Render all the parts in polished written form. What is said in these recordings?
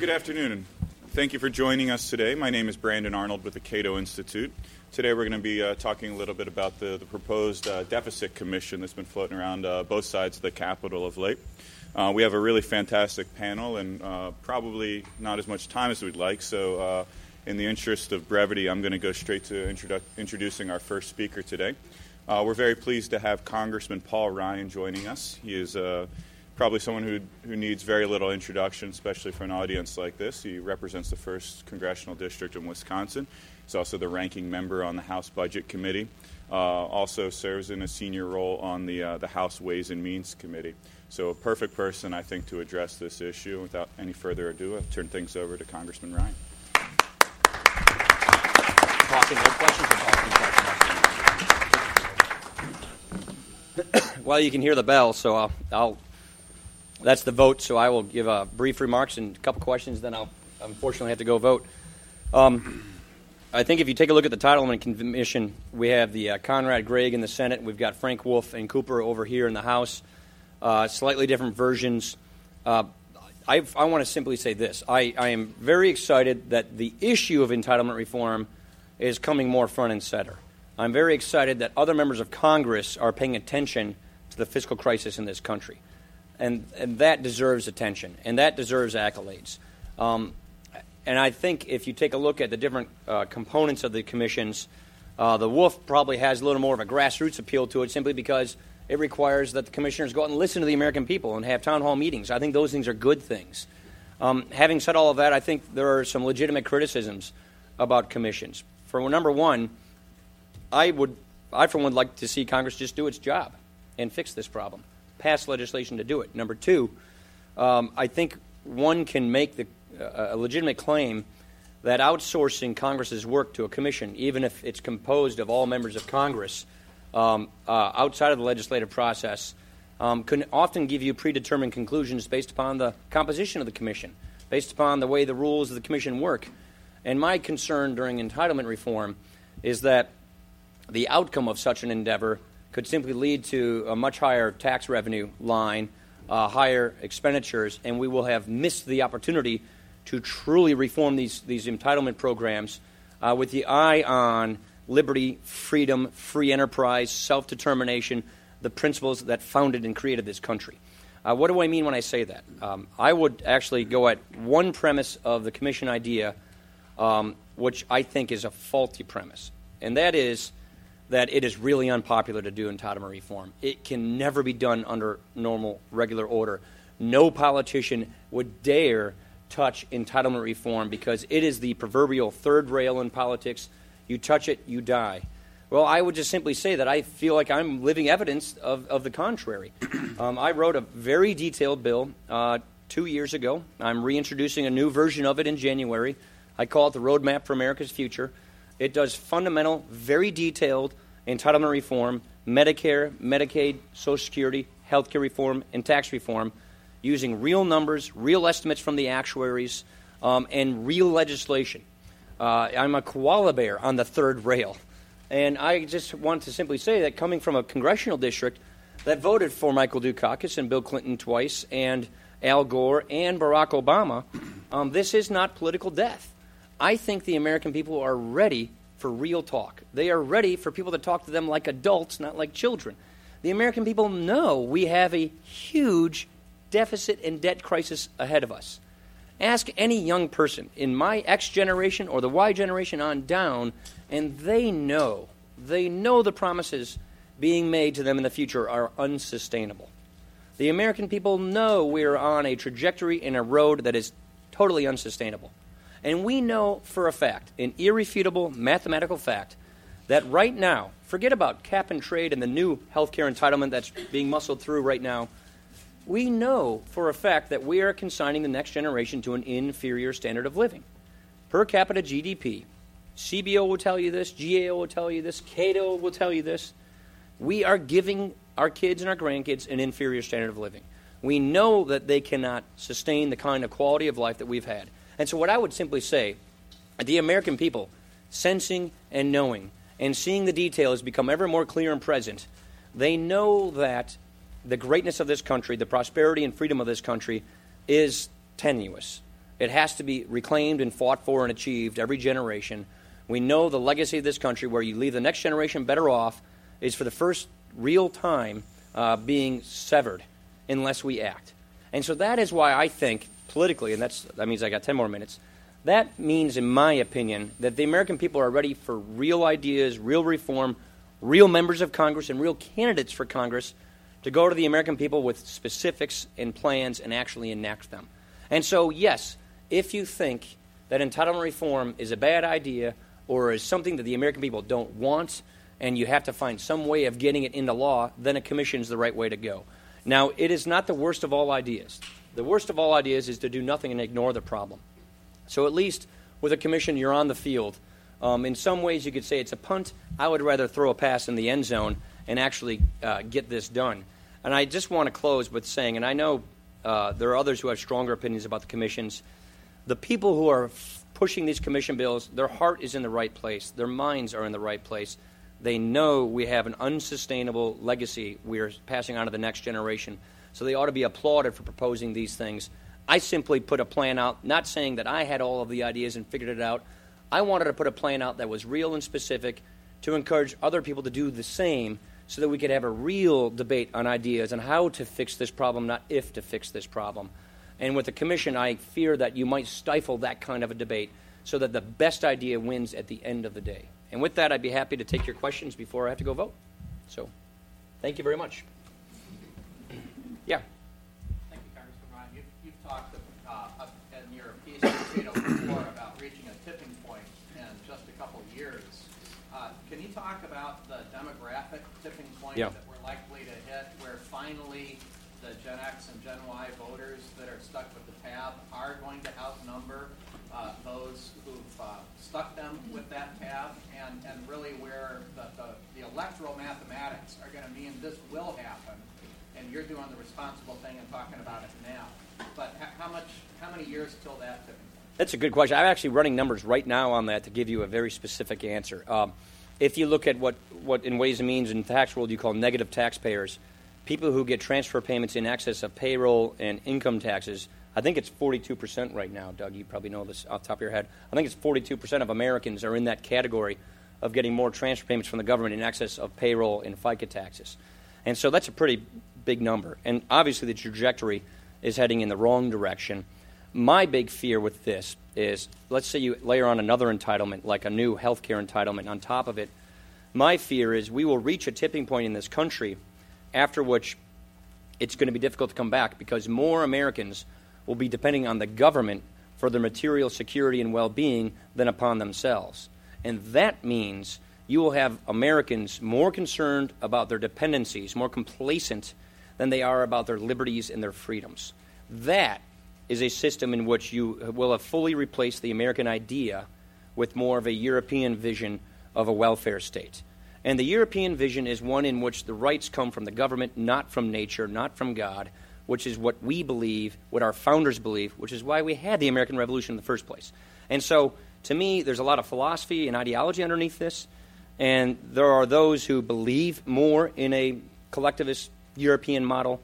Good afternoon. Thank you for joining us today. My name is Brandon Arnold with the Cato Institute. Today we're going to be talking a little bit about the proposed deficit commission that's been floating around both sides of the Capitol of late. We have a really fantastic panel and probably not as much time as we'd like, so in the interest of brevity, I'm going to go straight to introducing our first speaker today. We're very pleased to have Congressman Paul Ryan joining us. He is probably someone who needs very little introduction, especially for an audience like this. He represents the 1st Congressional District in Wisconsin. He's also the ranking member on the House Budget Committee. Also serves in a senior role on the House Ways and Means Committee. So a perfect person, I think, to address this issue. Without any further ado, I'll turn things over to Congressman Ryan. Well, you can hear the bell, so I'll that's the vote, so I will give brief remarks and a couple questions, then I'll unfortunately have to go vote. I think if you take a look at the title and commission, we have the Conrad Gregg in the Senate. We've got Frank Wolf and Cooper over here in the House. Slightly different versions. I want to simply say this. I am very excited that the issue of entitlement reform is coming more front and center. I'm very excited that other members of Congress are paying attention to the fiscal crisis in this country. And that deserves attention, and that deserves accolades. And I think if you take a look at the different components of the commissions, the Wolf probably has a little more of a grassroots appeal to it simply because it requires that the commissioners go out and listen to the American people and have town hall meetings. I think those things are good things. Having said all of that, I think there are some legitimate criticisms about commissions. For number one, I, for one, would like to see Congress just do its job and fix this problem. Pass legislation to do it. Number two, I think one can make a legitimate claim that outsourcing Congress's work to a commission, even if it's composed of all members of Congress outside of the legislative process, can often give you predetermined conclusions based upon the composition of the commission, based upon the way the rules of the commission work. And my concern during entitlement reform is that the outcome of such an endeavor could simply lead to a much higher tax revenue line, higher expenditures, and we will have missed the opportunity to truly reform these entitlement programs with the eye on liberty, freedom, free enterprise, self-determination, the principles that founded and created this country. What do I mean when I say that? I would actually go at one premise of the commission idea, which I think is a faulty premise, and that is that it is really unpopular to do entitlement reform. It can never be done under normal, regular order. No politician would dare touch entitlement reform because it is the proverbial third rail in politics. You touch it, you die. Well, I would just simply say that I feel like I'm living evidence of the contrary. I wrote a very detailed bill 2 years ago. I'm reintroducing a new version of it in January. I call it the Roadmap for America's Future. It does fundamental, very detailed entitlement reform, Medicare, Medicaid, Social Security, health care reform, and tax reform using real numbers, real estimates from the actuaries, and real legislation. I'm a koala bear on the third rail. And I just want to simply say that coming from a congressional district that voted for Michael Dukakis and Bill Clinton twice and Al Gore and Barack Obama, this is not political death. I think the American people are ready for real talk. They are ready for people to talk to them like adults, not like children. The American people know we have a huge deficit and debt crisis ahead of us. Ask any young person in my X generation or the Y generation on down, and they know the promises being made to them in the future are unsustainable. The American people know we're on a trajectory and a road that is totally unsustainable. And we know for a fact, an irrefutable mathematical fact, that right now, forget about cap and trade and the new health care entitlement that's being muscled through right now, we know for a fact that we are consigning the next generation to an inferior standard of living. Per capita GDP, CBO will tell you this, GAO will tell you this, Cato will tell you this. We are giving our kids and our grandkids an inferior standard of living. We know that they cannot sustain the kind of quality of life that we've had. And so what I would simply say, the American people, sensing and knowing and seeing the details become ever more clear and present, they know that the greatness of this country, the prosperity and freedom of this country is tenuous. It has to be reclaimed and fought for and achieved every generation. We know the legacy of this country, where you leave the next generation better off, is for the first real time being severed unless we act. And so that is why I think politically, and that means I got 10 more minutes, that means, in my opinion, that the American people are ready for real ideas, real reform, real members of Congress, and real candidates for Congress to go to the American people with specifics and plans and actually enact them. And so, yes, if you think that entitlement reform is a bad idea or is something that the American people don't want and you have to find some way of getting it into law, then a commission is the right way to go. Now, it is not the worst of all ideas. The worst of all ideas is to do nothing and ignore the problem. So at least with a commission, you're on the field. In some ways, you could say it's a punt. I would rather throw a pass in the end zone and actually get this done. And I just want to close with saying, and I know there are others who have stronger opinions about the commissions, the people who are pushing these commission bills, their heart is in the right place. Their minds are in the right place. They know we have an unsustainable legacy we are passing on to the next generation. So they ought to be applauded for proposing these things. I simply put a plan out, not saying that I had all of the ideas and figured it out. I wanted to put a plan out that was real and specific to encourage other people to do the same so that we could have a real debate on ideas and how to fix this problem, not if to fix this problem. And with the commission, I fear that you might stifle that kind of a debate so that the best idea wins at the end of the day. And with that, I'd be happy to take your questions before I have to go vote. So thank you very much. Yeah. Thank you, Congressman Ryan. You've talked in your piece of Cato before about reaching a tipping point in just a couple of years. Can you talk about the demographic tipping point that we're likely to hit, where finally the Gen X and Gen Y voters that are stuck with the tab are going to outnumber those who've stuck them with that tab, and really where the electoral mathematics are going to mean this will happen, and you're doing the responsible thing and talking about it now. But how many years till that? That's a good question. I'm actually running numbers right now on that to give you a very specific answer. If you look at what in Ways and Means in tax world you call negative taxpayers, people who get transfer payments in excess of payroll and income taxes, I think it's 42% right now, Doug. You probably know this off the top of your head. I think it's 42% of Americans are in that category of getting more transfer payments from the government in excess of payroll and FICA taxes. And so that's a pretty big number. And obviously the trajectory is heading in the wrong direction. My big fear with this is, let's say you layer on another entitlement, like a new health care entitlement on top of it. My fear is we will reach a tipping point in this country after which it's going to be difficult to come back, because more Americans will be depending on the government for their material security and well-being than upon themselves. And that means you will have Americans more concerned about their dependencies, more complacent than they are about their liberties and their freedoms. That is a system in which you will have fully replaced the American idea with more of a European vision of a welfare state. And the European vision is one in which the rights come from the government, not from nature, not from God, which is what we believe, what our founders believe, which is why we had the American Revolution in the first place. And so, to me, there's a lot of philosophy and ideology underneath this, and there are those who believe more in a collectivist European model,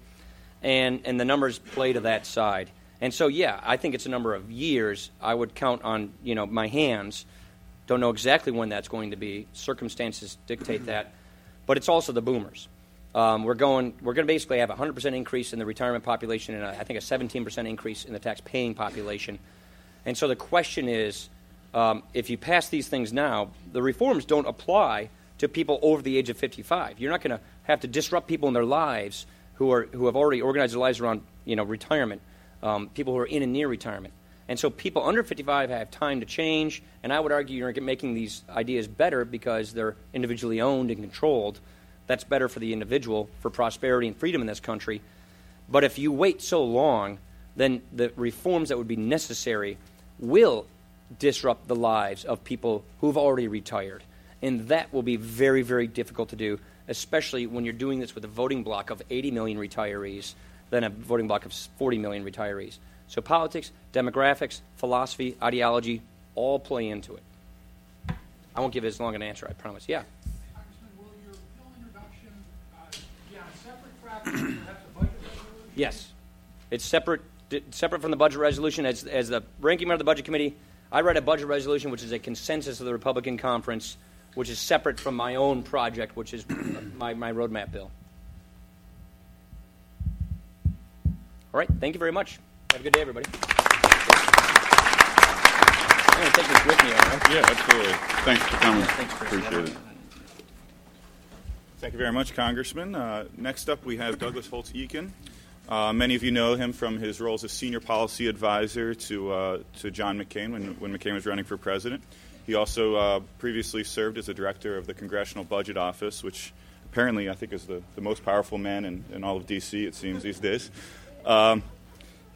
and the numbers play to that side. And so, yeah, I think it's a number of years. I would count on, my hands. Don't know exactly when that's going to be. Circumstances dictate that. But it's also the boomers. We're going to basically have a 100% increase in the retirement population and I think a 17% increase in the tax-paying population. And so the question is, if you pass these things now, the reforms don't apply to people over the age of 55. You're not going to have to disrupt people in their lives who have already organized their lives around retirement, people who are in and near retirement. And so people under 55 have time to change, and I would argue you're making these ideas better because they're individually owned and controlled. That's better for the individual, for prosperity and freedom in this country. But if you wait so long, then the reforms that would be necessary will disrupt the lives of people who've already retired. And that will be very, very difficult to do, especially when you're doing this with a voting bloc of 80 million retirees than a voting bloc of 40 million retirees. So politics, demographics, philosophy, ideology, all play into it. I won't give as long an answer, I promise. Yeah. Congressman, will your bill introduction be on a separate track, perhaps a budget resolution? Yes. It's separate separate from the budget resolution, as the ranking member of the Budget Committee, I read a budget resolution, which is a consensus of the Republican Conference, which is separate from my own project, which is my roadmap bill. All right, thank you very much. Have a good day, everybody. I'm going to take this with me, all right? Yeah, absolutely. Thanks for coming. Yeah, thanks, Chris. Appreciate it. Thank you very much, Congressman. Next up, we have Douglas Holtz-Eakin. Many of you know him from his roles as senior policy advisor to John McCain when McCain was running for president. He also previously served as a director of the Congressional Budget Office, which apparently I think is the most powerful man in all of D.C., it seems, these days. Prior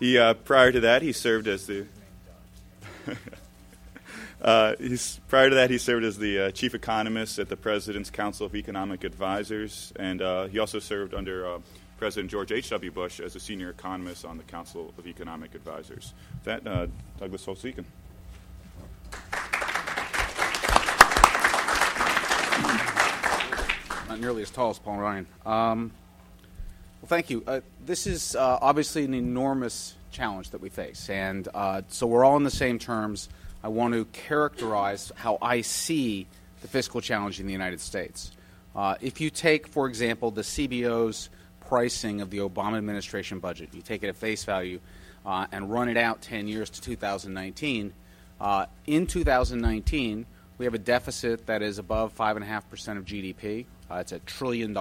to that, he served as the chief economist at the President's Council of Economic Advisors, and he also served under President George H. W. Bush as a senior economist on the Council of Economic Advisors. With that, Douglas Holtz-Eakin. Not nearly as tall as Paul Ryan. Well, thank you. This is obviously an enormous challenge that we face, and so we're all in the same terms. I want to characterize how I see the fiscal challenge in the United States. If you take, for example, the CBO's pricing of the Obama administration budget, you take it at face value and run it out 10 years to 2019, in 2019 we have a deficit that is above 5.5% of GDP. It's $1 trillion.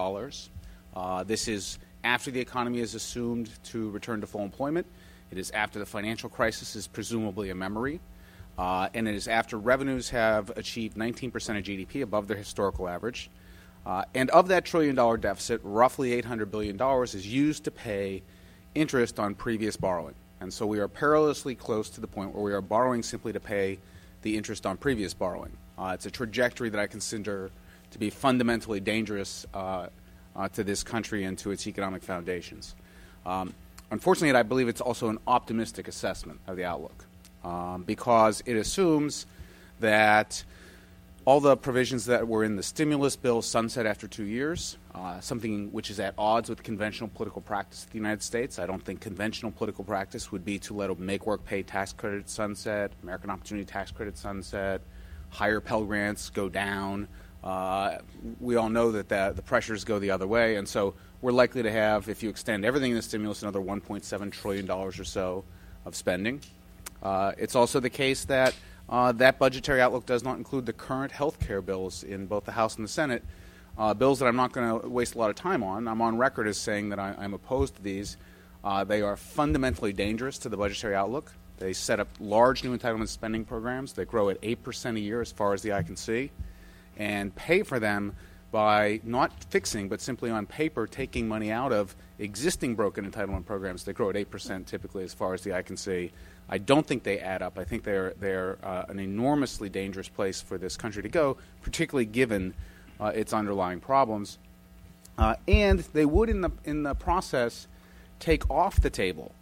This is after the economy is assumed to return to full employment. It is after the financial crisis is presumably a memory, and it is after revenues have achieved 19% of GDP, above their historical average. And of that $1 trillion deficit, roughly $800 billion is used to pay interest on previous borrowing. And so we are perilously close to the point where we are borrowing simply to pay the interest on previous borrowing. It's a trajectory that I consider to be fundamentally dangerous to this country and to its economic foundations. Unfortunately, I believe it's also an optimistic assessment of the outlook because it assumes that all the provisions that were in the stimulus bill sunset after 2 years, something which is at odds with conventional political practice in the United States. I don't think conventional political practice would be to let a make-work-pay tax credit sunset, American Opportunity Tax Credit sunset, higher Pell Grants go down. We all know that the pressures go the other way, and so we're likely to have, if you extend everything in the stimulus, another $1.7 trillion or so of spending. It's also the case that that budgetary outlook does not include the current health care bills in both the House and the Senate, bills that I'm not going to waste a lot of time on. I'm on record as saying that I'm opposed to these. They are fundamentally dangerous to the budgetary outlook. They set up large new entitlement spending programs that grow at 8% a year as far as the eye can see, and pay for them by not fixing but simply on paper taking money out of existing broken entitlement programs that grow at 8% typically as far as the eye can see. I don't think they add up. I think they're an enormously dangerous place for this country to go, particularly given its underlying problems. And they would, in the process, take off the table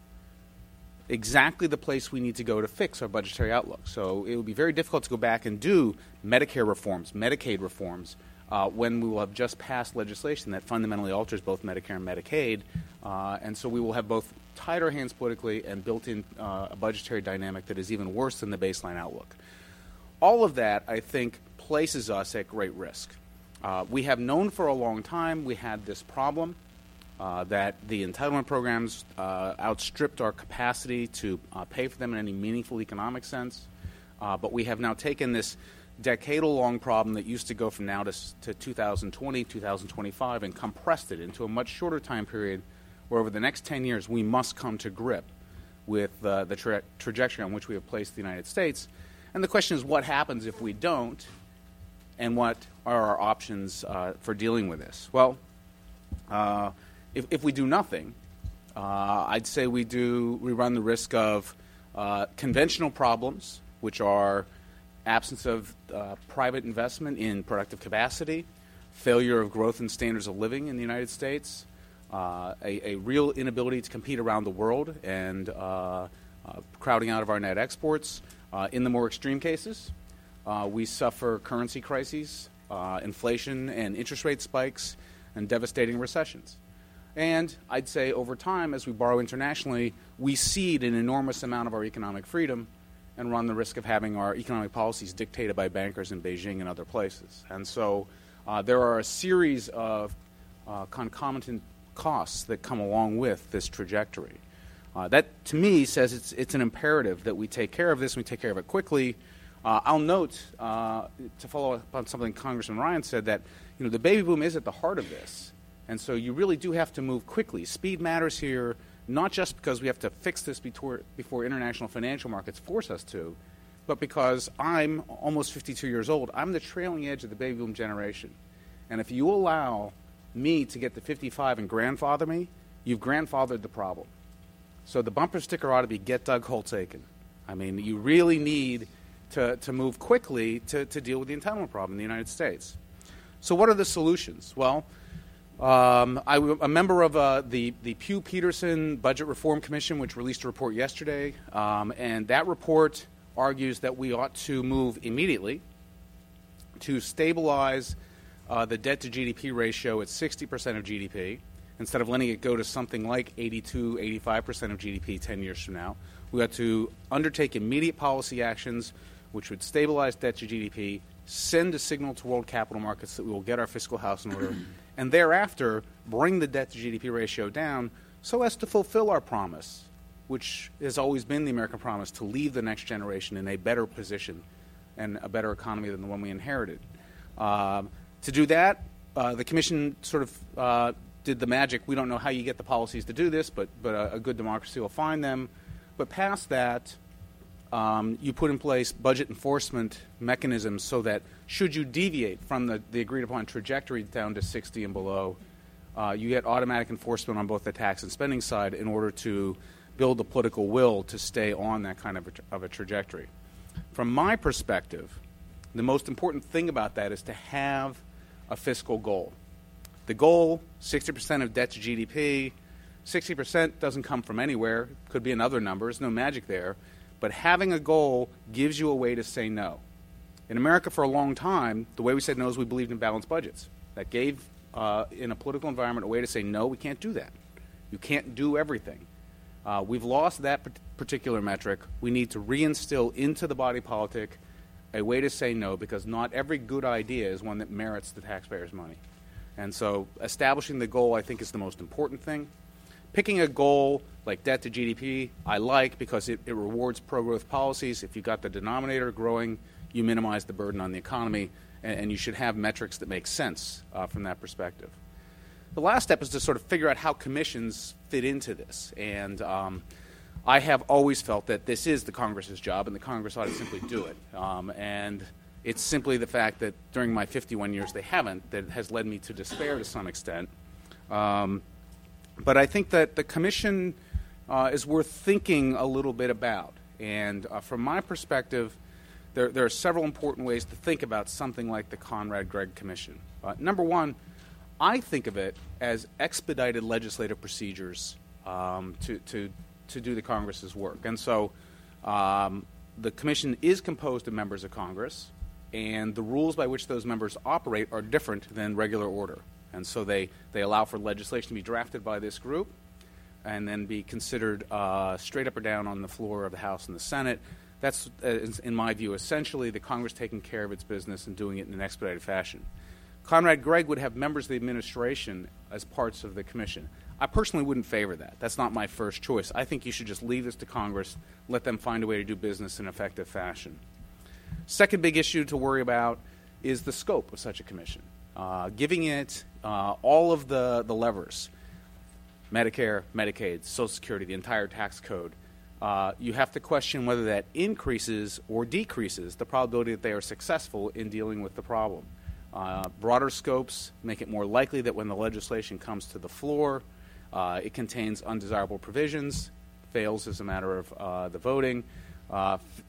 exactly the place we need to go to fix our budgetary outlook. So it would be very difficult to go back and do Medicare reforms, Medicaid reforms, when we will have just passed legislation that fundamentally alters both Medicare and Medicaid. And so we will have both tighter hands politically and built-in a budgetary dynamic that is even worse than the baseline outlook. All of that, I think, places us at great risk. We have known for a long time we had this problem that the entitlement programs outstripped our capacity to pay for them in any meaningful economic sense. But we have now taken this decadal-long problem that used to go from now to 2020, 2025, and compressed it into a much shorter time period where over the next 10 years we must come to grip with the trajectory on which we have placed the United States. And the question is what happens if we don't, and what are our options for dealing with this? Well, if we do nothing, I'd say we run the risk of conventional problems, which are absence of private investment in productive capacity, failure of growth and standards of living in the United States, a real inability to compete around the world and crowding out of our net exports. In the more extreme cases, we suffer currency crises, inflation and interest rate spikes, and devastating recessions. And I'd say over time, as we borrow internationally, we cede an enormous amount of our economic freedom and run the risk of having our economic policies dictated by bankers in Beijing and other places. And so there are a series of concomitant costs that come along with this trajectory. That, to me, says it's an imperative that we take care of this, and we take care of it quickly. I'll note, to follow up on something Congressman Ryan said, that the baby boom is at the heart of this. And so you really do have to move quickly. Speed matters here, not just because we have to fix this before international financial markets force us to, but because I'm almost 52 years old. I'm the trailing edge of the baby boom generation. And if you allow me to get to 55 and grandfather me, you've grandfathered the problem. So the bumper sticker ought to be get Doug Holtz-Eakin. I mean, you really need to move quickly to deal with the entitlement problem in the United States. So what are the solutions? Well, I'm a member of the Pew-Peterson Budget Reform Commission, which released a report yesterday, and that report argues that we ought to move immediately to stabilize the debt-to-GDP ratio at 60% of GDP, instead of letting it go to something like 85% of GDP 10 years from now. We ought to undertake immediate policy actions which would stabilize debt-to-GDP, send a signal to world capital markets that we will get our fiscal house in order, and thereafter bring the debt-to-GDP ratio down so as to fulfill our promise, which has always been the American promise, to leave the next generation in a better position and a better economy than the one we inherited. To do that, the Commission sort of did the magic. We don't know how you get the policies to do this, but a good democracy will find them. But past that, you put in place budget enforcement mechanisms so that should you deviate from the agreed-upon trajectory down to 60 and below, you get automatic enforcement on both the tax and spending side in order to build the political will to stay on that kind of a trajectory. From my perspective, the most important thing about that is to have a fiscal goal. The goal, 60% of debt to GDP, 60% doesn't come from anywhere. It could be another number. There's no magic there. But having a goal gives you a way to say no. In America for a long time, the way we said no is we believed in balanced budgets. That gave, in a political environment, a way to say, no, we can't do that. You can't do everything. We've lost that particular metric. We need to reinstill into the body politic a way to say no, because not every good idea is one that merits the taxpayers' money. And so establishing the goal, I think, is the most important thing. Picking a goal like debt to GDP, I like because it rewards pro-growth policies. If you got the denominator growing, you minimize the burden on the economy, and you should have metrics that make sense from that perspective. The last step is to sort of figure out how commissions fit into this. And I have always felt that this is the Congress's job, and the Congress ought to simply do it. And it's simply the fact that during my 51 years they haven't that has led me to despair to some extent. But I think that the commission is worth thinking a little bit about. And from my perspective, there are several important ways to think about something like the Conrad Gregg Commission. Number one, I think of it as expedited legislative procedures to do the Congress's work. And so the commission is composed of members of Congress, and the rules by which those members operate are different than regular order. And so they allow for legislation to be drafted by this group and then be considered straight up or down on the floor of the House and the Senate. That's, in my view, essentially the Congress taking care of its business and doing it in an expedited fashion. Conrad Gregg would have members of the administration as parts of the commission. I personally wouldn't favor that. That's not my first choice. I think you should just leave this to Congress, let them find a way to do business in an effective fashion. Second big issue to worry about is the scope of such a commission. Giving it all of the levers, Medicare, Medicaid, Social Security, the entire tax code, you have to question whether that increases or decreases the probability that they are successful in dealing with the problem. Broader scopes make it more likely that when the legislation comes to the floor, it contains undesirable provisions, fails as a matter of the voting.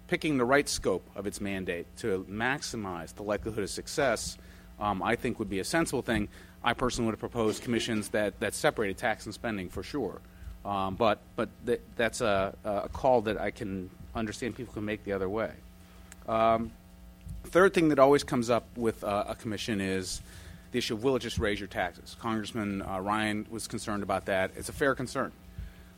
Picking the right scope of its mandate to maximize the likelihood of success I think would be a sensible thing. I personally would have proposed commissions that separated tax and spending for sure. But that's a call that I can understand people can make the other way. Third thing that always comes up with a commission is the issue of will it just raise your taxes. Congressman Ryan was concerned about that. It's a fair concern.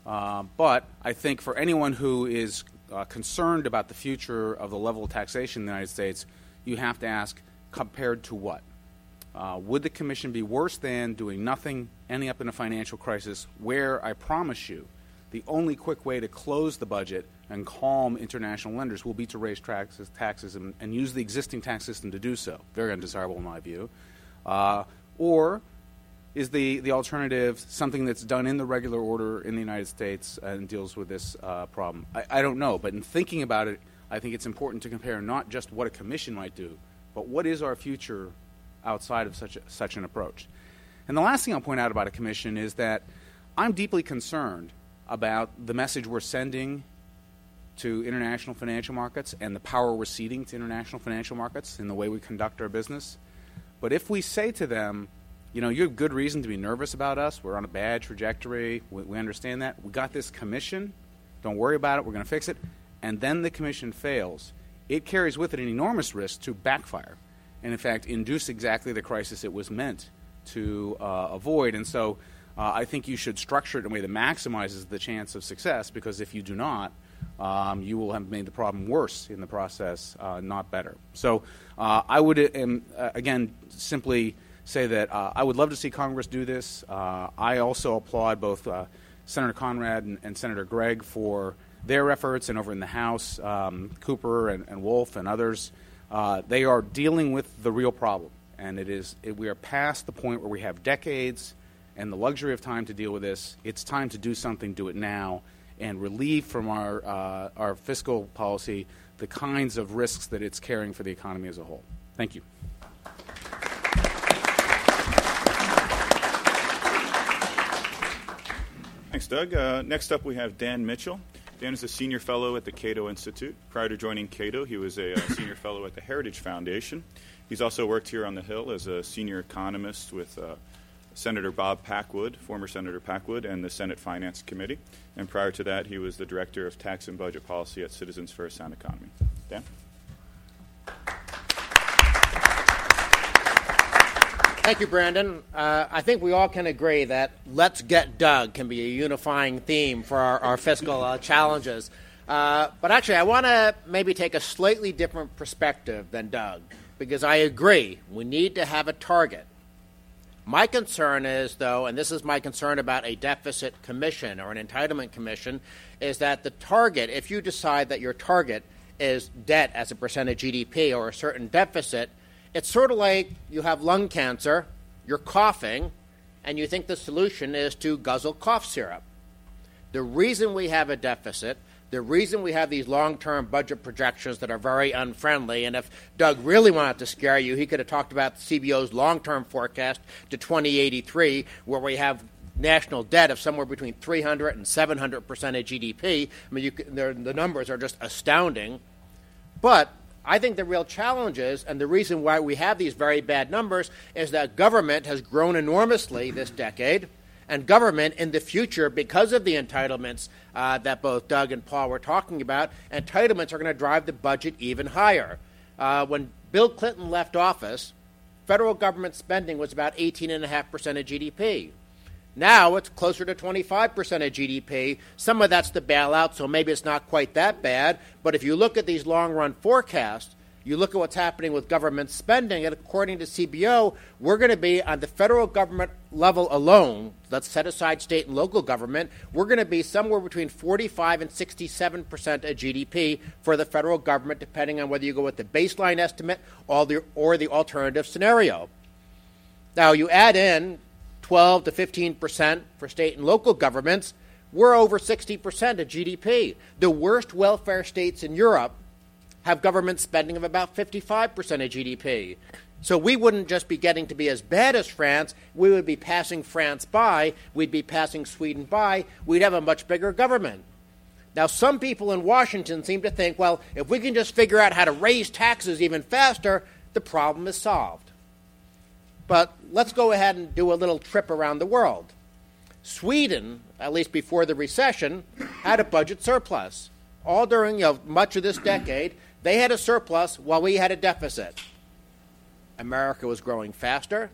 But I think for anyone who is concerned about the future of the level of taxation in the United States, you have to ask, compared to what? Would the commission be worse than doing nothing, ending up in a financial crisis, where I promise you the only quick way to close the budget and calm international lenders will be to raise taxes and use the existing tax system to do so? Very undesirable in my view. Or is the alternative something that's done in the regular order in the United States and deals with this problem? I don't know, but in thinking about it, I think it's important to compare not just what a commission might do, but what is our future outside of such an approach. And the last thing I'll point out about a commission is that I'm deeply concerned about the message we're sending to international financial markets and the power we're ceding to international financial markets in the way we conduct our business. But if we say to them, you know, you have good reason to be nervous about us, we're on a bad trajectory, we understand that, we got this commission, don't worry about it, we're going to fix it, and then the commission fails, it carries with it an enormous risk to backfire and, in fact, induce exactly the crisis it was meant to avoid. And so I think you should structure it in a way that maximizes the chance of success, because if you do not, you will have made the problem worse in the process, not better. So I would, again, simply say that I would love to see Congress do this. I also applaud both Senator Conrad and Senator Gregg for their efforts, and over in the House, Cooper and Wolf and others. They are dealing with the real problem, and we are past the point where we have decades and the luxury of time to deal with this. It's time to do something, do it now, and relieve from our fiscal policy the kinds of risks that it's carrying for the economy as a whole. Thank you. Thanks, Doug. Next up, we have Dan Mitchell. Dan is a senior fellow at the Cato Institute. Prior to joining Cato, he was a senior fellow at the Heritage Foundation. He's also worked here on the Hill as a senior economist with Senator Bob Packwood, former Senator Packwood, and the Senate Finance Committee. And prior to that, he was the director of tax and budget policy at Citizens for a Sound Economy. Dan? Thank you, Brandon. I think we all can agree that "Let's Get Doug" can be a unifying theme for our fiscal challenges. But actually, I want to maybe take a slightly different perspective than Doug, because I agree we need to have a target. My concern is, though, and this is my concern about a deficit commission or an entitlement commission, is that the target, if you decide that your target is debt as a percent of GDP or a certain deficit, it's sort of like you have lung cancer, you're coughing, and you think the solution is to guzzle cough syrup. The reason we have a deficit, the reason we have these long-term budget projections that are very unfriendly, and if Doug really wanted to scare you, he could have talked about the CBO's long-term forecast to 2083, where we have national debt of somewhere between 300 and 700% of GDP. I mean, the numbers are just astounding. But I think the real challenge is, and the reason why we have these very bad numbers, is that government has grown enormously this decade, and government in the future, because of the entitlements that both Doug and Paul were talking about, entitlements are going to drive the budget even higher. When Bill Clinton left office, federal government spending was about 18.5% of GDP. Now it's closer to 25% of GDP. Some of that's the bailout, so maybe it's not quite that bad. But if you look at these long-run forecasts, you look at what's happening with government spending, and according to CBO, we're going to be on the federal government level alone, let's set aside state and local government, we're going to be somewhere between 45 and 67% of GDP for the federal government, depending on whether you go with the baseline estimate or the alternative scenario. Now you add in 12 to 15% for state and local governments, we're over 60% of GDP. The worst welfare states in Europe have government spending of about 55% of GDP. So we wouldn't just be getting to be as bad as France, we would be passing France by, we'd be passing Sweden by, we'd have a much bigger government. Now, some people in Washington seem to think, well, if we can just figure out how to raise taxes even faster, the problem is solved. But let's go ahead and do a little trip around the world. Sweden, at least before the recession, had a budget surplus. All during much of this decade, they had a surplus while we had a deficit. America was growing faster.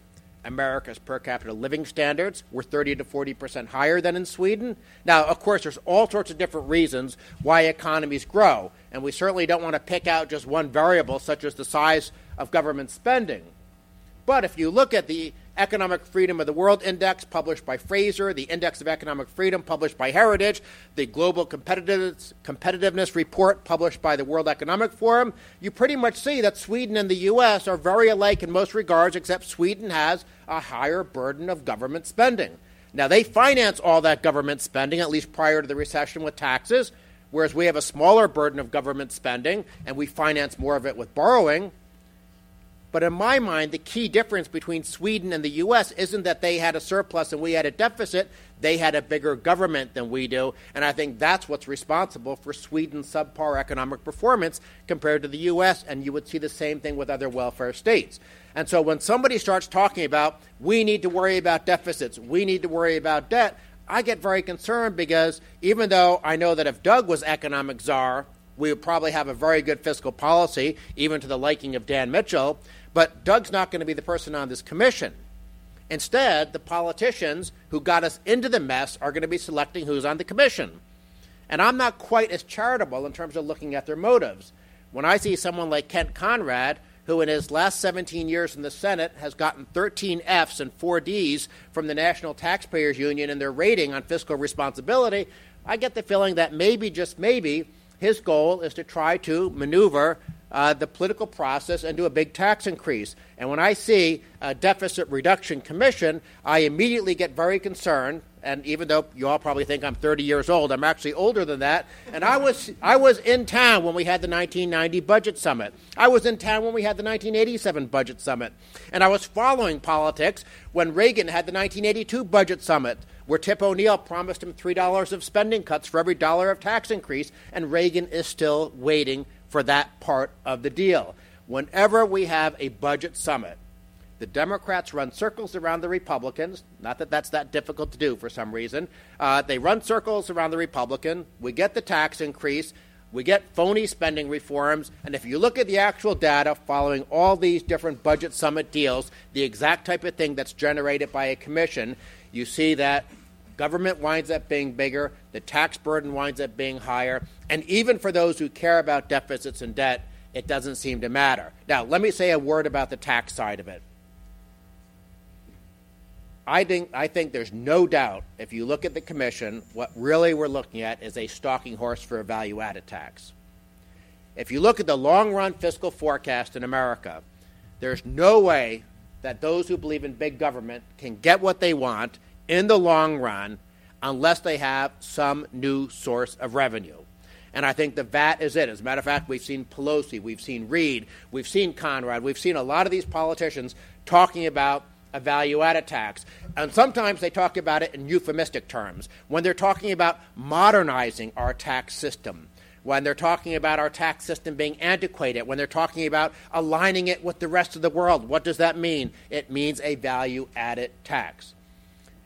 America's per capita living standards were 30 to 40% higher than in Sweden. Now, of course, there's all sorts of different reasons why economies grow, and we certainly don't want to pick out just one variable, such as the size of government spending. But if you look at the Economic Freedom of the World Index published by Fraser, the Index of Economic Freedom published by Heritage, the Global Competitiveness Report published by the World Economic Forum, you pretty much see that Sweden and the U.S. are very alike in most regards, except Sweden has a higher burden of government spending. Now, they finance all that government spending, at least prior to the recession, with taxes, whereas we have a smaller burden of government spending, and we finance more of it with borrowing. But in my mind, the key difference between Sweden and the U.S. isn't that they had a surplus and we had a deficit. They had a bigger government than we do, and I think that's what's responsible for Sweden's subpar economic performance compared to the U.S., and you would see the same thing with other welfare states. And so when somebody starts talking about we need to worry about deficits, we need to worry about debt, I get very concerned because even though I know that if Doug was economic czar, we would probably have a very good fiscal policy, even to the liking of Dan Mitchell. But Doug's not going to be the person on this commission. Instead, the politicians who got us into the mess are going to be selecting who's on the commission. And I'm not quite as charitable in terms of looking at their motives. When I see someone like Kent Conrad, who in his last 17 years in the Senate has gotten 13 Fs and 4 Ds from the National Taxpayers Union in their rating on fiscal responsibility, I get the feeling that maybe, just maybe, his goal is to try to maneuver the political process and do a big tax increase. And when I see a deficit reduction commission, I immediately get very concerned. And even though you all probably think I'm 30 years old, I'm actually older than that. And I was in town when we had the 1990 budget summit. I was in town when we had the 1987 budget summit. And I was following politics when Reagan had the 1982 budget summit, where Tip O'Neill promised him $3 of spending cuts for every dollar of tax increase, and Reagan is still waiting for that part of the deal. Whenever we have a budget summit, the Democrats run circles around the Republicans. Not that that's that difficult to do for some reason. They run circles around the Republican. We get the tax increase. We get phony spending reforms. And if you look at the actual data following all these different budget summit deals, the exact type of thing that's generated by a commission, you see that government winds up being bigger, the tax burden winds up being higher, and even for those who care about deficits and debt, it doesn't seem to matter. Now, let me say a word about the tax side of it. I think there's no doubt, if you look at the commission, what really we're looking at is a stalking horse for a value-added tax. If you look at the long-run fiscal forecast in America, there's no way that those who believe in big government can get what they want in the long run unless they have some new source of revenue. And I think the VAT is it. As a matter of fact, we've seen Pelosi, we've seen Reid, we've seen Conrad, we've seen a lot of these politicians talking about a value-added tax. And sometimes they talk about it in euphemistic terms. When they're talking about modernizing our tax system, when they're talking about our tax system being antiquated, when they're talking about aligning it with the rest of the world, what does that mean? It means a value-added tax.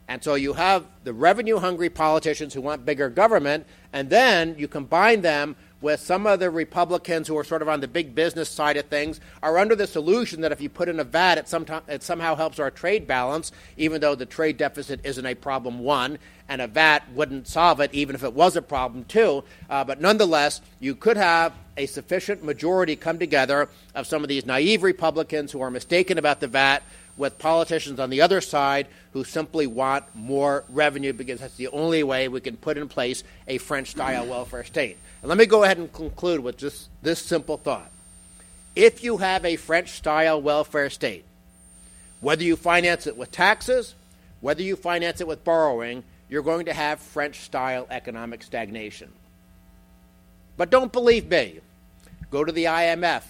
And so you have the revenue-hungry politicians who want bigger government, and then you combine them with some of the Republicans who are sort of on the big business side of things, are under this illusion that if you put in a VAT, it somehow helps our trade balance, even though the trade deficit isn't a problem one, and a VAT wouldn't solve it even if it was a problem two. But nonetheless, you could have a sufficient majority come together of some of these naive Republicans who are mistaken about the VAT with politicians on the other side who simply want more revenue because that's the only way we can put in place a French-style welfare state. And let me go ahead and conclude with just this simple thought. If you have a French-style welfare state, whether you finance it with taxes, whether you finance it with borrowing, you're going to have French-style economic stagnation. But don't believe me. Go to the IMF,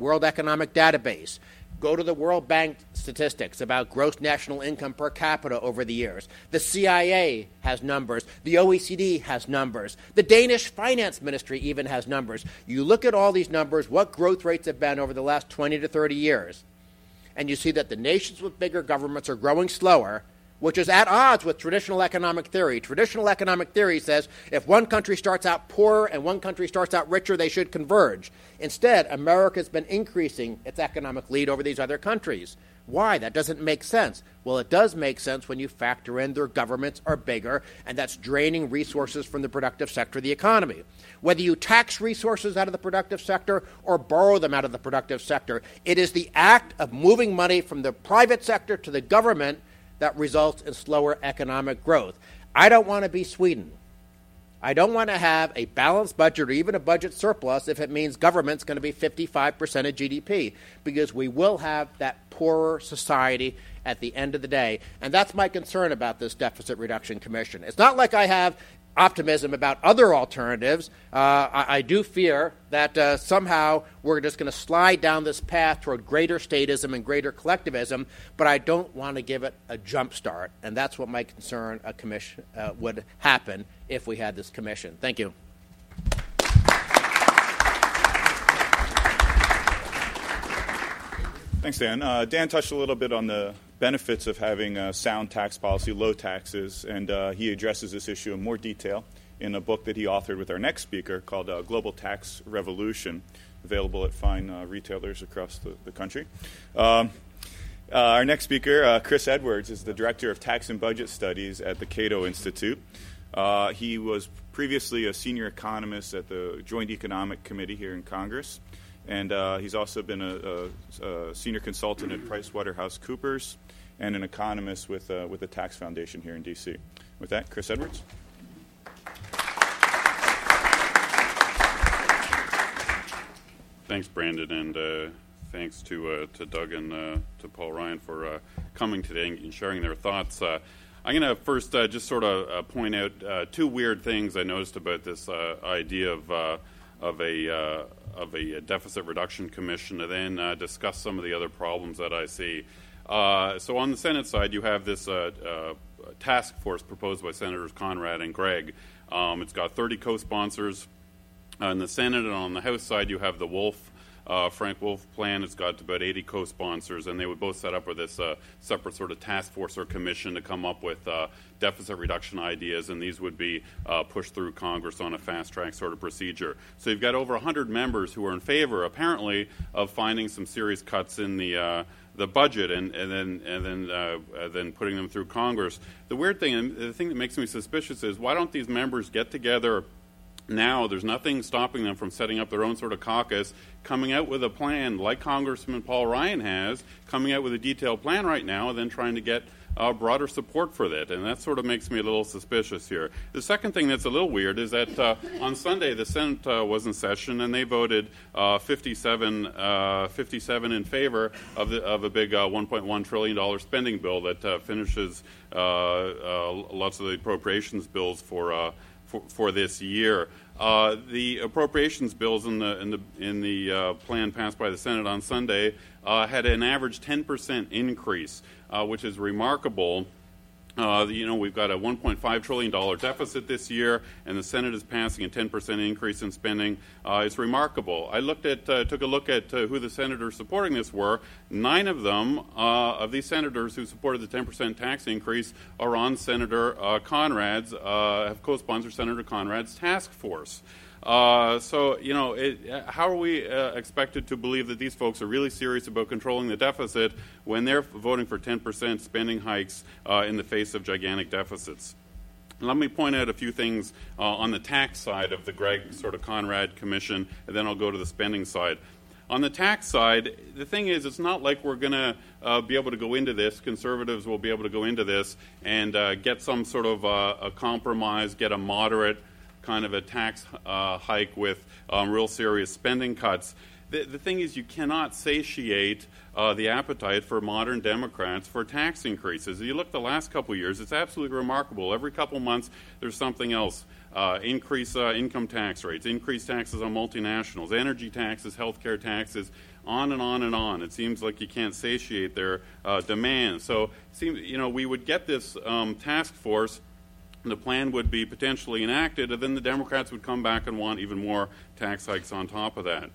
World Economic Database. Go to the World Bank statistics about gross national income per capita over the years. The CIA has numbers. The OECD has numbers. The Danish finance ministry even has numbers. You look at all these numbers, what growth rates have been over the last 20 to 30 years, and you see that the nations with bigger governments are growing slower, which is at odds with traditional economic theory. Traditional economic theory says if one country starts out poorer and one country starts out richer, they should converge. Instead, America's been increasing its economic lead over these other countries. Why? That doesn't make sense. Well, it does make sense when you factor in their governments are bigger, and that's draining resources from the productive sector of the economy. Whether you tax resources out of the productive sector or borrow them out of the productive sector, it is the act of moving money from the private sector to the government that results in slower economic growth. I don't want to be Sweden. I don't want to have a balanced budget or even a budget surplus if it means government's going to be 55% of GDP, because we will have that poorer society at the end of the day. And that's my concern about this Deficit Reduction Commission. It's not like I have optimism about other alternatives. I do fear that somehow we're just going to slide down this path toward greater statism and greater collectivism, but I don't want to give it a jump start. And that's what my concern would happen if we had this commission. Thank you. Thanks, Dan. Dan touched a little bit on the benefits of having a sound tax policy, low taxes, and he addresses this issue in more detail in a book that he authored with our next speaker called Global Tax Revolution, available at fine retailers across the country. Our next speaker, Chris Edwards, is the Director of Tax and Budget Studies at the Cato Institute. He was previously a senior economist at the Joint Economic Committee here in Congress, and he's also been a senior consultant at PricewaterhouseCoopers and an economist with the Tax Foundation here in D.C. With that, Chris Edwards. Thanks, Brandon, and thanks to Doug and to Paul Ryan for coming today and sharing their thoughts. I'm going to first just sort of point out two weird things I noticed about this idea of a deficit reduction commission, and then discuss some of the other problems that I see. So on the Senate side, you have this task force proposed by Senators Conrad and Gregg. It's got 30 co-sponsors in the Senate, and on the House side, you have the Wolf, Frank Wolf plan. It's got about 80 co-sponsors, and they would both set up with this separate sort of task force or commission to come up with deficit reduction ideas, and these would be pushed through Congress on a fast-track sort of procedure. So you've got over 100 members who are in favor, apparently, of finding some serious cuts in the budget and then putting them through Congress. The weird thing, and the thing that makes me suspicious, is why don't these members get together now? There's nothing stopping them from setting up their own sort of caucus, coming out with a plan like Congressman Paul Ryan has, coming out with a detailed plan right now, and then trying to get broader support for that. And that sort of makes me a little suspicious here. The second thing that's a little weird is that on Sunday, the Senate was in session, and they voted 57 in favor of a big $1.1 trillion spending bill that finishes lots of the appropriations bills for this year. The appropriations bills in the plan passed by the Senate on Sunday had an average 10% increase, which is remarkable. We've got a $1.5 trillion deficit this year, and the Senate is passing a 10% increase in spending. It's remarkable. I took a look at who the senators supporting this were. 9 of them, of these senators who supported the 10% tax increase, are on Senator Conrad's, have co-sponsored Senator Conrad's task force. How are we expected to believe that these folks are really serious about controlling the deficit when they're voting for 10% spending hikes in the face of gigantic deficits? Let me point out a few things on the tax side of the Gregg sort of Conrad Commission, and then I'll go to the spending side. On the tax side, the thing is, it's not like we're going to be able to go into this. Conservatives will be able to go into this and get some sort of a compromise, get a moderate kind of a tax hike with real serious spending cuts. The thing is, you cannot satiate the appetite for modern Democrats for tax increases. If you look the last couple of years, it's absolutely remarkable. Every couple months, there's something else. Increase income tax rates, increase taxes on multinationals, energy taxes, healthcare taxes, on and on and on. It seems like you can't satiate their demand. So it seems, we would get this task force. The plan would be potentially enacted, and then the Democrats would come back and want even more tax hikes on top of that.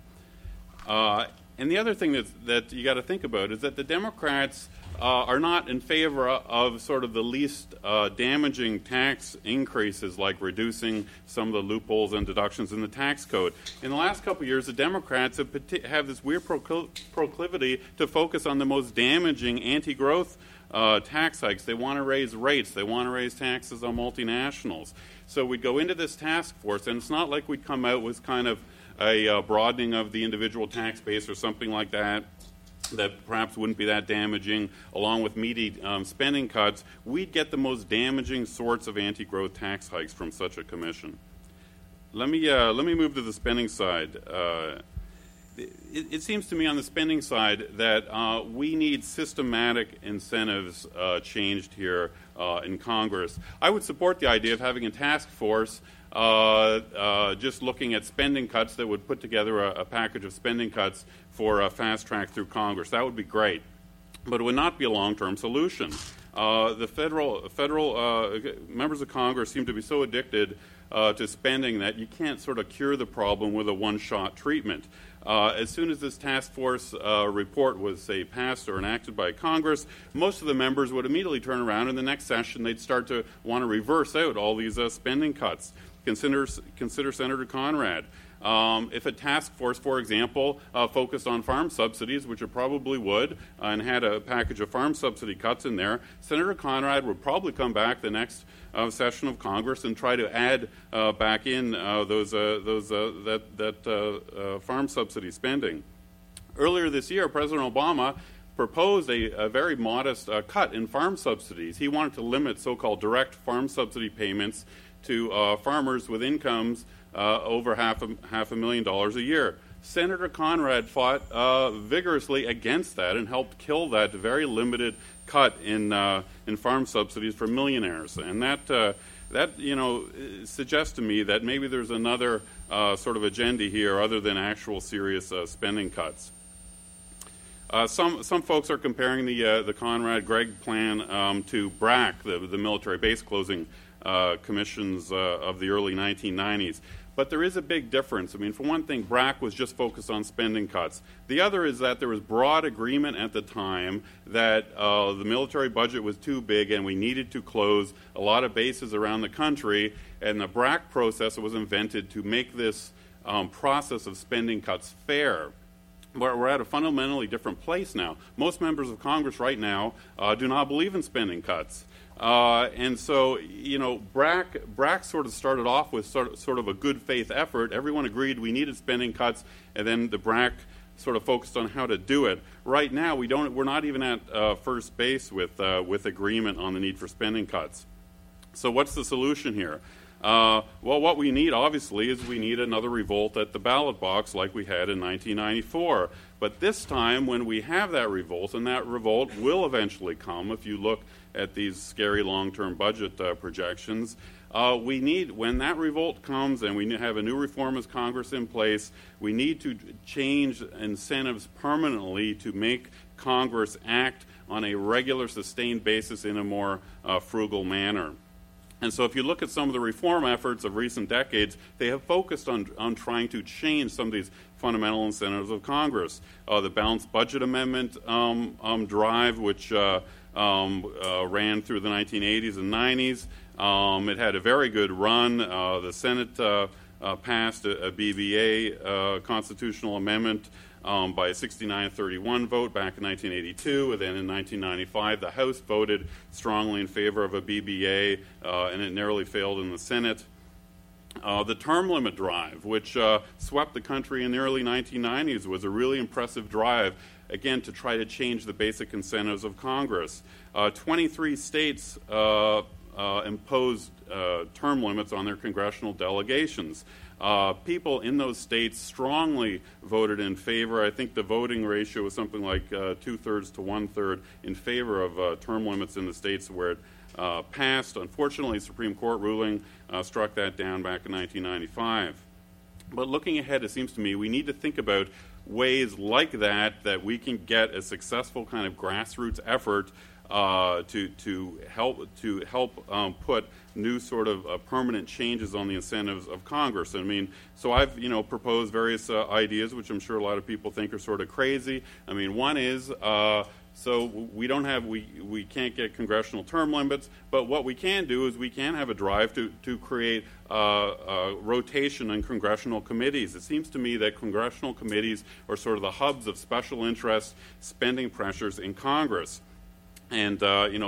And the other thing that you got to think about is that the Democrats are not in favor of sort of the least damaging tax increases, like reducing some of the loopholes and deductions in the tax code. In the last couple of years, the Democrats have this weird proclivity to focus on the most damaging anti-growth tax hikes. They want to raise rates. They want to raise taxes on multinationals. So we'd go into this task force, and it's not like we'd come out with kind of a broadening of the individual tax base or something like that perhaps wouldn't be that damaging, along with meaty spending cuts. We'd get the most damaging sorts of anti-growth tax hikes from such a commission. Let me move to the spending side. It seems to me on the spending side that we need systematic incentives changed here in Congress. I would support the idea of having a task force just looking at spending cuts that would put together a package of spending cuts for a fast track through Congress. That would be great, but it would not be a long-term solution. The federal members of Congress seem to be so addicted to spending that you can't sort of cure the problem with a one-shot treatment. As soon as this task force report was, say, passed or enacted by Congress, most of the members would immediately turn around. In the next session, they'd start to want to reverse out all these spending cuts. Consider Senator Conrad. If a task force, for example, focused on farm subsidies, which it probably would, and had a package of farm subsidy cuts in there, Senator Conrad would probably come back the next session of Congress and try to add back in that farm subsidy spending. Earlier this year, President Obama proposed a very modest cut in farm subsidies. He wanted to limit so-called direct farm subsidy payments to farmers with incomes over $500,000 a year. Senator Conrad fought vigorously against that and helped kill that very limited cut in farm subsidies for millionaires. And that suggests to me that maybe there's another sort of agenda here other than actual serious spending cuts. Some folks are comparing the Conrad Gregg plan to BRAC, the military base closing commissions of the early 1990s. But there is a big difference. I mean, for one thing, BRAC was just focused on spending cuts. The other is that there was broad agreement at the time that the military budget was too big and we needed to close a lot of bases around the country, and the BRAC process was invented to make this process of spending cuts fair. But we're at a fundamentally different place now. Most members of Congress right now do not believe in spending cuts. And so, you know, BRAC sort of started off with sort of a good faith effort. Everyone agreed we needed spending cuts, and then the BRAC sort of focused on how to do it. Right now, we're not even at first base with agreement on the need for spending cuts. So what's the solution here? Well, what we need, obviously, is we need another revolt at the ballot box like we had in 1994. But this time, when we have that revolt, and that revolt will eventually come if you look at these scary long-term budget projections, we need, when that revolt comes and we have a new reformist Congress in place, we need to change incentives permanently to make Congress act on a regular, sustained basis in a more frugal manner. And so if you look at some of the reform efforts of recent decades, they have focused on trying to change some of these fundamental incentives of Congress. The balanced budget amendment drive, which ran through the 1980s and 90s, it had a very good run. The Senate passed a BVA constitutional amendment by a 69-31 vote back in 1982, and then in 1995 the House voted strongly in favor of a BBA, and it narrowly failed in the Senate. The term limit drive, which swept the country in the early 1990s, was a really impressive drive, again, to try to change the basic incentives of Congress. 23 states imposed term limits on their congressional delegations. People in those states strongly voted in favor. I think the voting ratio was something like 2/3 to 1/3 in favor of term limits in the states where it passed. Unfortunately, the Supreme Court ruling struck that down back in 1995. But looking ahead, it seems to me we need to think about ways like that we can get a successful kind of grassroots effort to help put new sort of permanent changes on the incentives of Congress. I mean, so I've proposed various ideas, which I'm sure a lot of people think are sort of crazy. I mean, one is so we don't have we can't get congressional term limits, but what we can do is we can have a drive to create rotation in congressional committees. It seems to me that congressional committees are sort of the hubs of special interest spending pressures in Congress. And,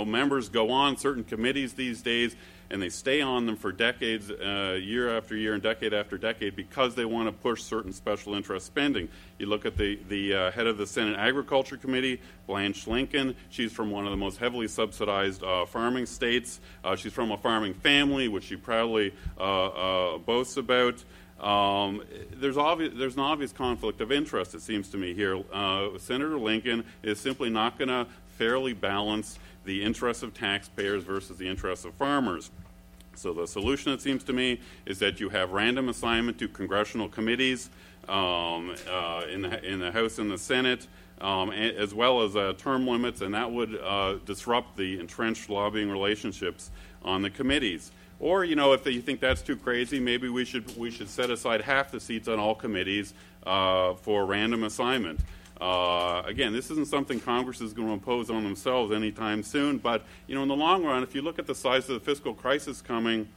members go on certain committees these days, and they stay on them for decades, year after year and decade after decade, because they want to push certain special interest spending. You look at the head of the Senate Agriculture Committee, Blanche Lincoln. She's from one of the most heavily subsidized farming states. She's from a farming family, which she proudly boasts about. There's an obvious conflict of interest, it seems to me, here. Senator Lincoln is simply not going to fairly balance the interests of taxpayers versus the interests of farmers. So the solution, it seems to me, is that you have random assignment to congressional committees in the House and the Senate, as well as term limits, and that would disrupt the entrenched lobbying relationships on the committees. Or, if you think that's too crazy, maybe we should set aside half the seats on all committees for random assignment. Again, this isn't something Congress is going to impose on themselves anytime soon, but, in the long run, if you look at the size of the fiscal crisis coming,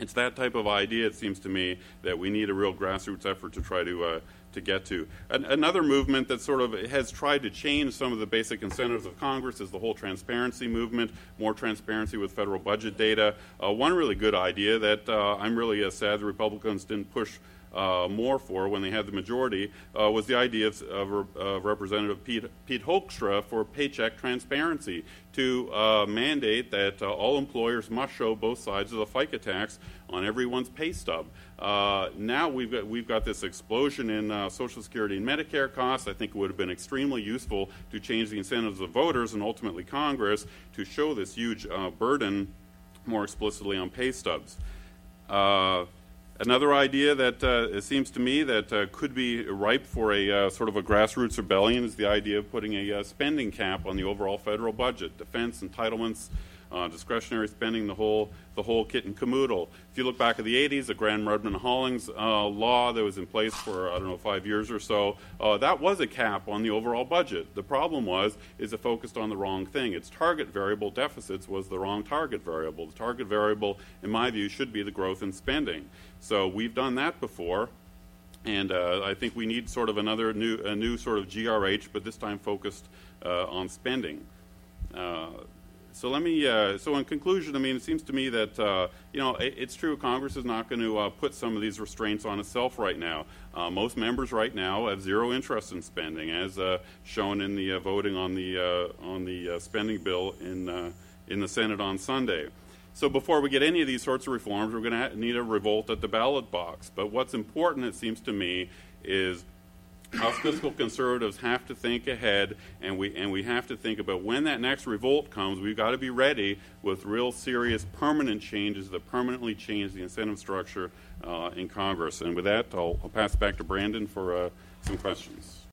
it's that type of idea, it seems to me, that we need a real grassroots effort to try to get to. Another movement that sort of has tried to change some of the basic incentives of Congress is the whole transparency movement, more transparency with federal budget data. One really good idea that I'm really sad the Republicans didn't push more for when they had the majority was the idea of Representative Pete Hoekstra for paycheck transparency to mandate that all employers must show both sides of the FICA tax on everyone's pay stub. Now we've got this explosion in Social Security and Medicare costs. I think it would have been extremely useful to change the incentives of voters and ultimately Congress to show this huge burden more explicitly on pay stubs. Another idea that it seems to me that could be ripe for a sort of a grassroots rebellion is the idea of putting a spending cap on the overall federal budget, defense, entitlements, discretionary spending, the whole kit and caboodle. If you look back at the 80s, the Graham-Rudman-Hollings law that was in place for, 5 years or so, that was a cap on the overall budget. The problem is it focused on the wrong thing. Its target variable, deficits, was the wrong target variable. The target variable, in my view, should be the growth in spending. So we've done that before, and I think we need sort of another new sort of GRH, but this time focused on spending. So in conclusion, it seems to me that, it's true Congress is not going to put some of these restraints on itself right now. Most members right now have zero interest in spending, as shown in the voting on the spending bill in the Senate on Sunday. So before we get any of these sorts of reforms, we're going to need a revolt at the ballot box. But what's important, it seems to me, is us fiscal conservatives have to think ahead, and we have to think about when that next revolt comes. We've got to be ready with real serious permanent changes that permanently change the incentive structure in Congress. And with that, I'll pass it back to Brandon for some questions.